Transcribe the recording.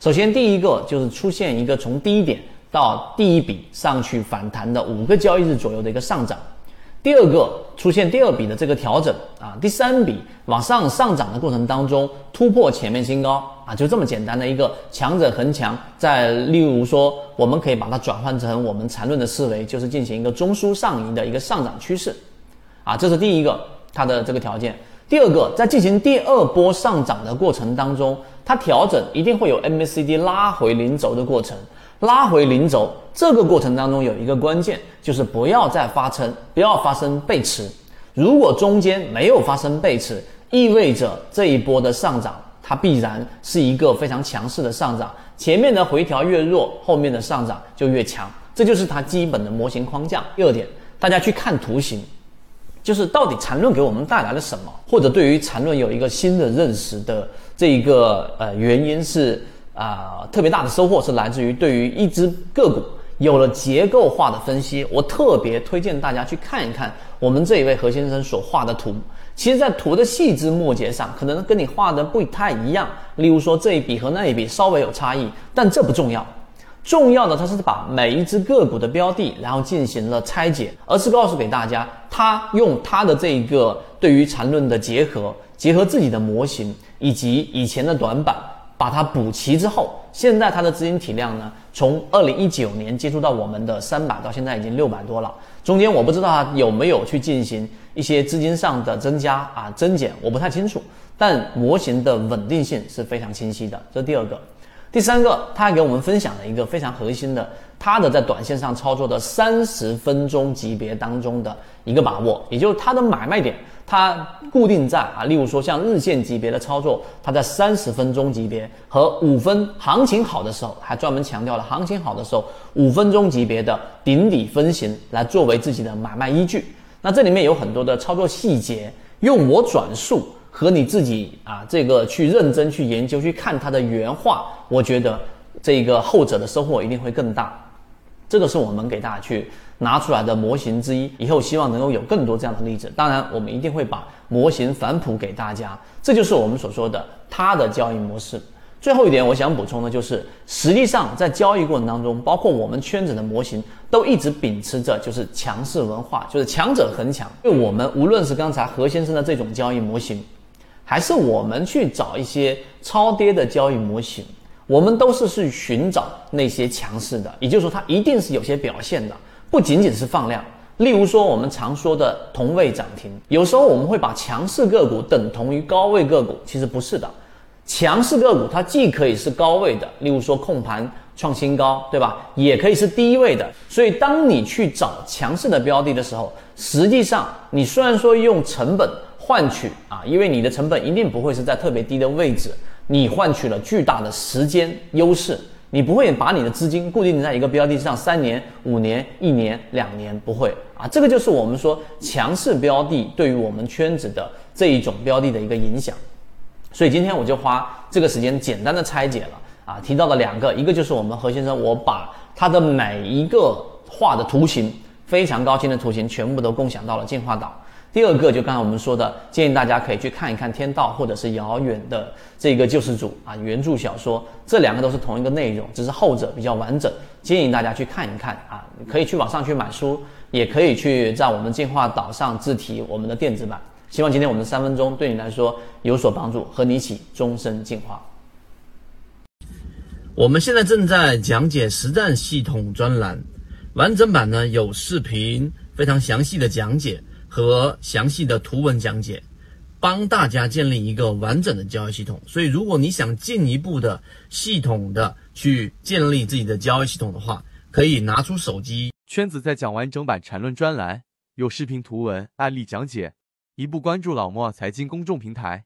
首先第一个就是出现一个从低点到第一笔上去反弹的5个交易日左右的一个上涨，第二个出现第二笔的这个调整啊，第三笔往上上涨的过程当中突破前面新高啊，就这么简单的一个强者恒强。再例如说，我们可以把它转换成我们缠论的思维，就是进行一个中枢上移的一个上涨趋势啊，这是第一个它的这个条件。第二个，在进行第二波上涨的过程当中，它调整一定会有 MACD 拉回零轴的过程，拉回零轴这个过程当中有一个关键，就是不要发生背驰。如果中间没有发生背驰，意味着这一波的上涨它必然是一个非常强势的上涨，前面的回调越弱，后面的上涨就越强，这就是它基本的模型框架。第二点，大家去看图形，就是到底缠论给我们带来了什么，或者对于缠论有一个新的认识的这一个原因是特别大的收获是来自于对于一只个股有了结构化的分析。我特别推荐大家去看一看我们这一位何先生所画的图，其实在图的细枝末节上可能跟你画的不太一样，例如说这一笔和那一笔稍微有差异，但这不重要，重要的它是把每一只个股的标的然后进行了拆解，而是告诉给大家他用他的这个对于缠论的结合自己的模型以及以前的短板把它补齐之后，现在他的资金体量呢，从2019年接触到我们的300到现在已经600多了，中间我不知道他有没有去进行一些资金上的增加啊增减，我不太清楚，但模型的稳定性是非常清晰的，这是第二个。第三个，他还给我们分享了一个非常核心的他的在短线上操作的30分钟级别当中的一个把握，也就是他的买卖点他固定在例如说像日线级别的操作，他在30分钟级别和5分行情好的时候，还专门强调了行情好的时候5分钟级别的顶底分型来作为自己的买卖依据。那这里面有很多的操作细节，用我转述和你自己这个去认真去研究去看它的原话，我觉得这个后者的收获一定会更大。这个是我们给大家去拿出来的模型之一，以后希望能够有更多这样的例子，当然我们一定会把模型反哺给大家，这就是我们所说的它的交易模式。最后一点我想补充的就是，实际上在交易过程当中，包括我们圈子的模型都一直秉持着就是强势文化，就是强者恒强。因为我们无论是刚才何先生的这种交易模型，还是我们去找一些超跌的交易模型，我们都是去寻找那些强势的，也就是说它一定是有些表现的，不仅仅是放量。例如说我们常说的同位涨停，有时候我们会把强势个股等同于高位个股，其实不是的，强势个股它既可以是高位的，例如说控盘创新高，对吧，也可以是低位的。所以当你去找强势的标的的时候，实际上你虽然说用成本换取因为你的成本一定不会是在特别低的位置，你换取了巨大的时间优势，你不会把你的资金固定在一个标的上3年、5年、1年、2年，不会这个就是我们说强势标的对于我们圈子的这一种标的的一个影响。所以今天我就花这个时间简单的拆解了提到了两个，一个就是我们何先生我把他的每一个画的图形非常高清的图形全部都共享到了进化岛。第二个就刚才我们说的，建议大家可以去看一看天道或者是遥远的这个救世主原著小说，这两个都是同一个内容，只是后者比较完整，建议大家去看一看可以去网上去买书，也可以去在我们进化岛上自提我们的电子版。希望今天我们的3分钟对你来说有所帮助，和你一起终身进化。我们现在正在讲解实战系统专栏，完整版呢有视频非常详细的讲解和详细的图文讲解，帮大家建立一个完整的交易系统。所以如果你想进一步的系统的去建立自己的交易系统的话，可以拿出手机。圈子在讲完整版缠论专栏，有视频图文案例讲解，一步关注老莫财经公众平台。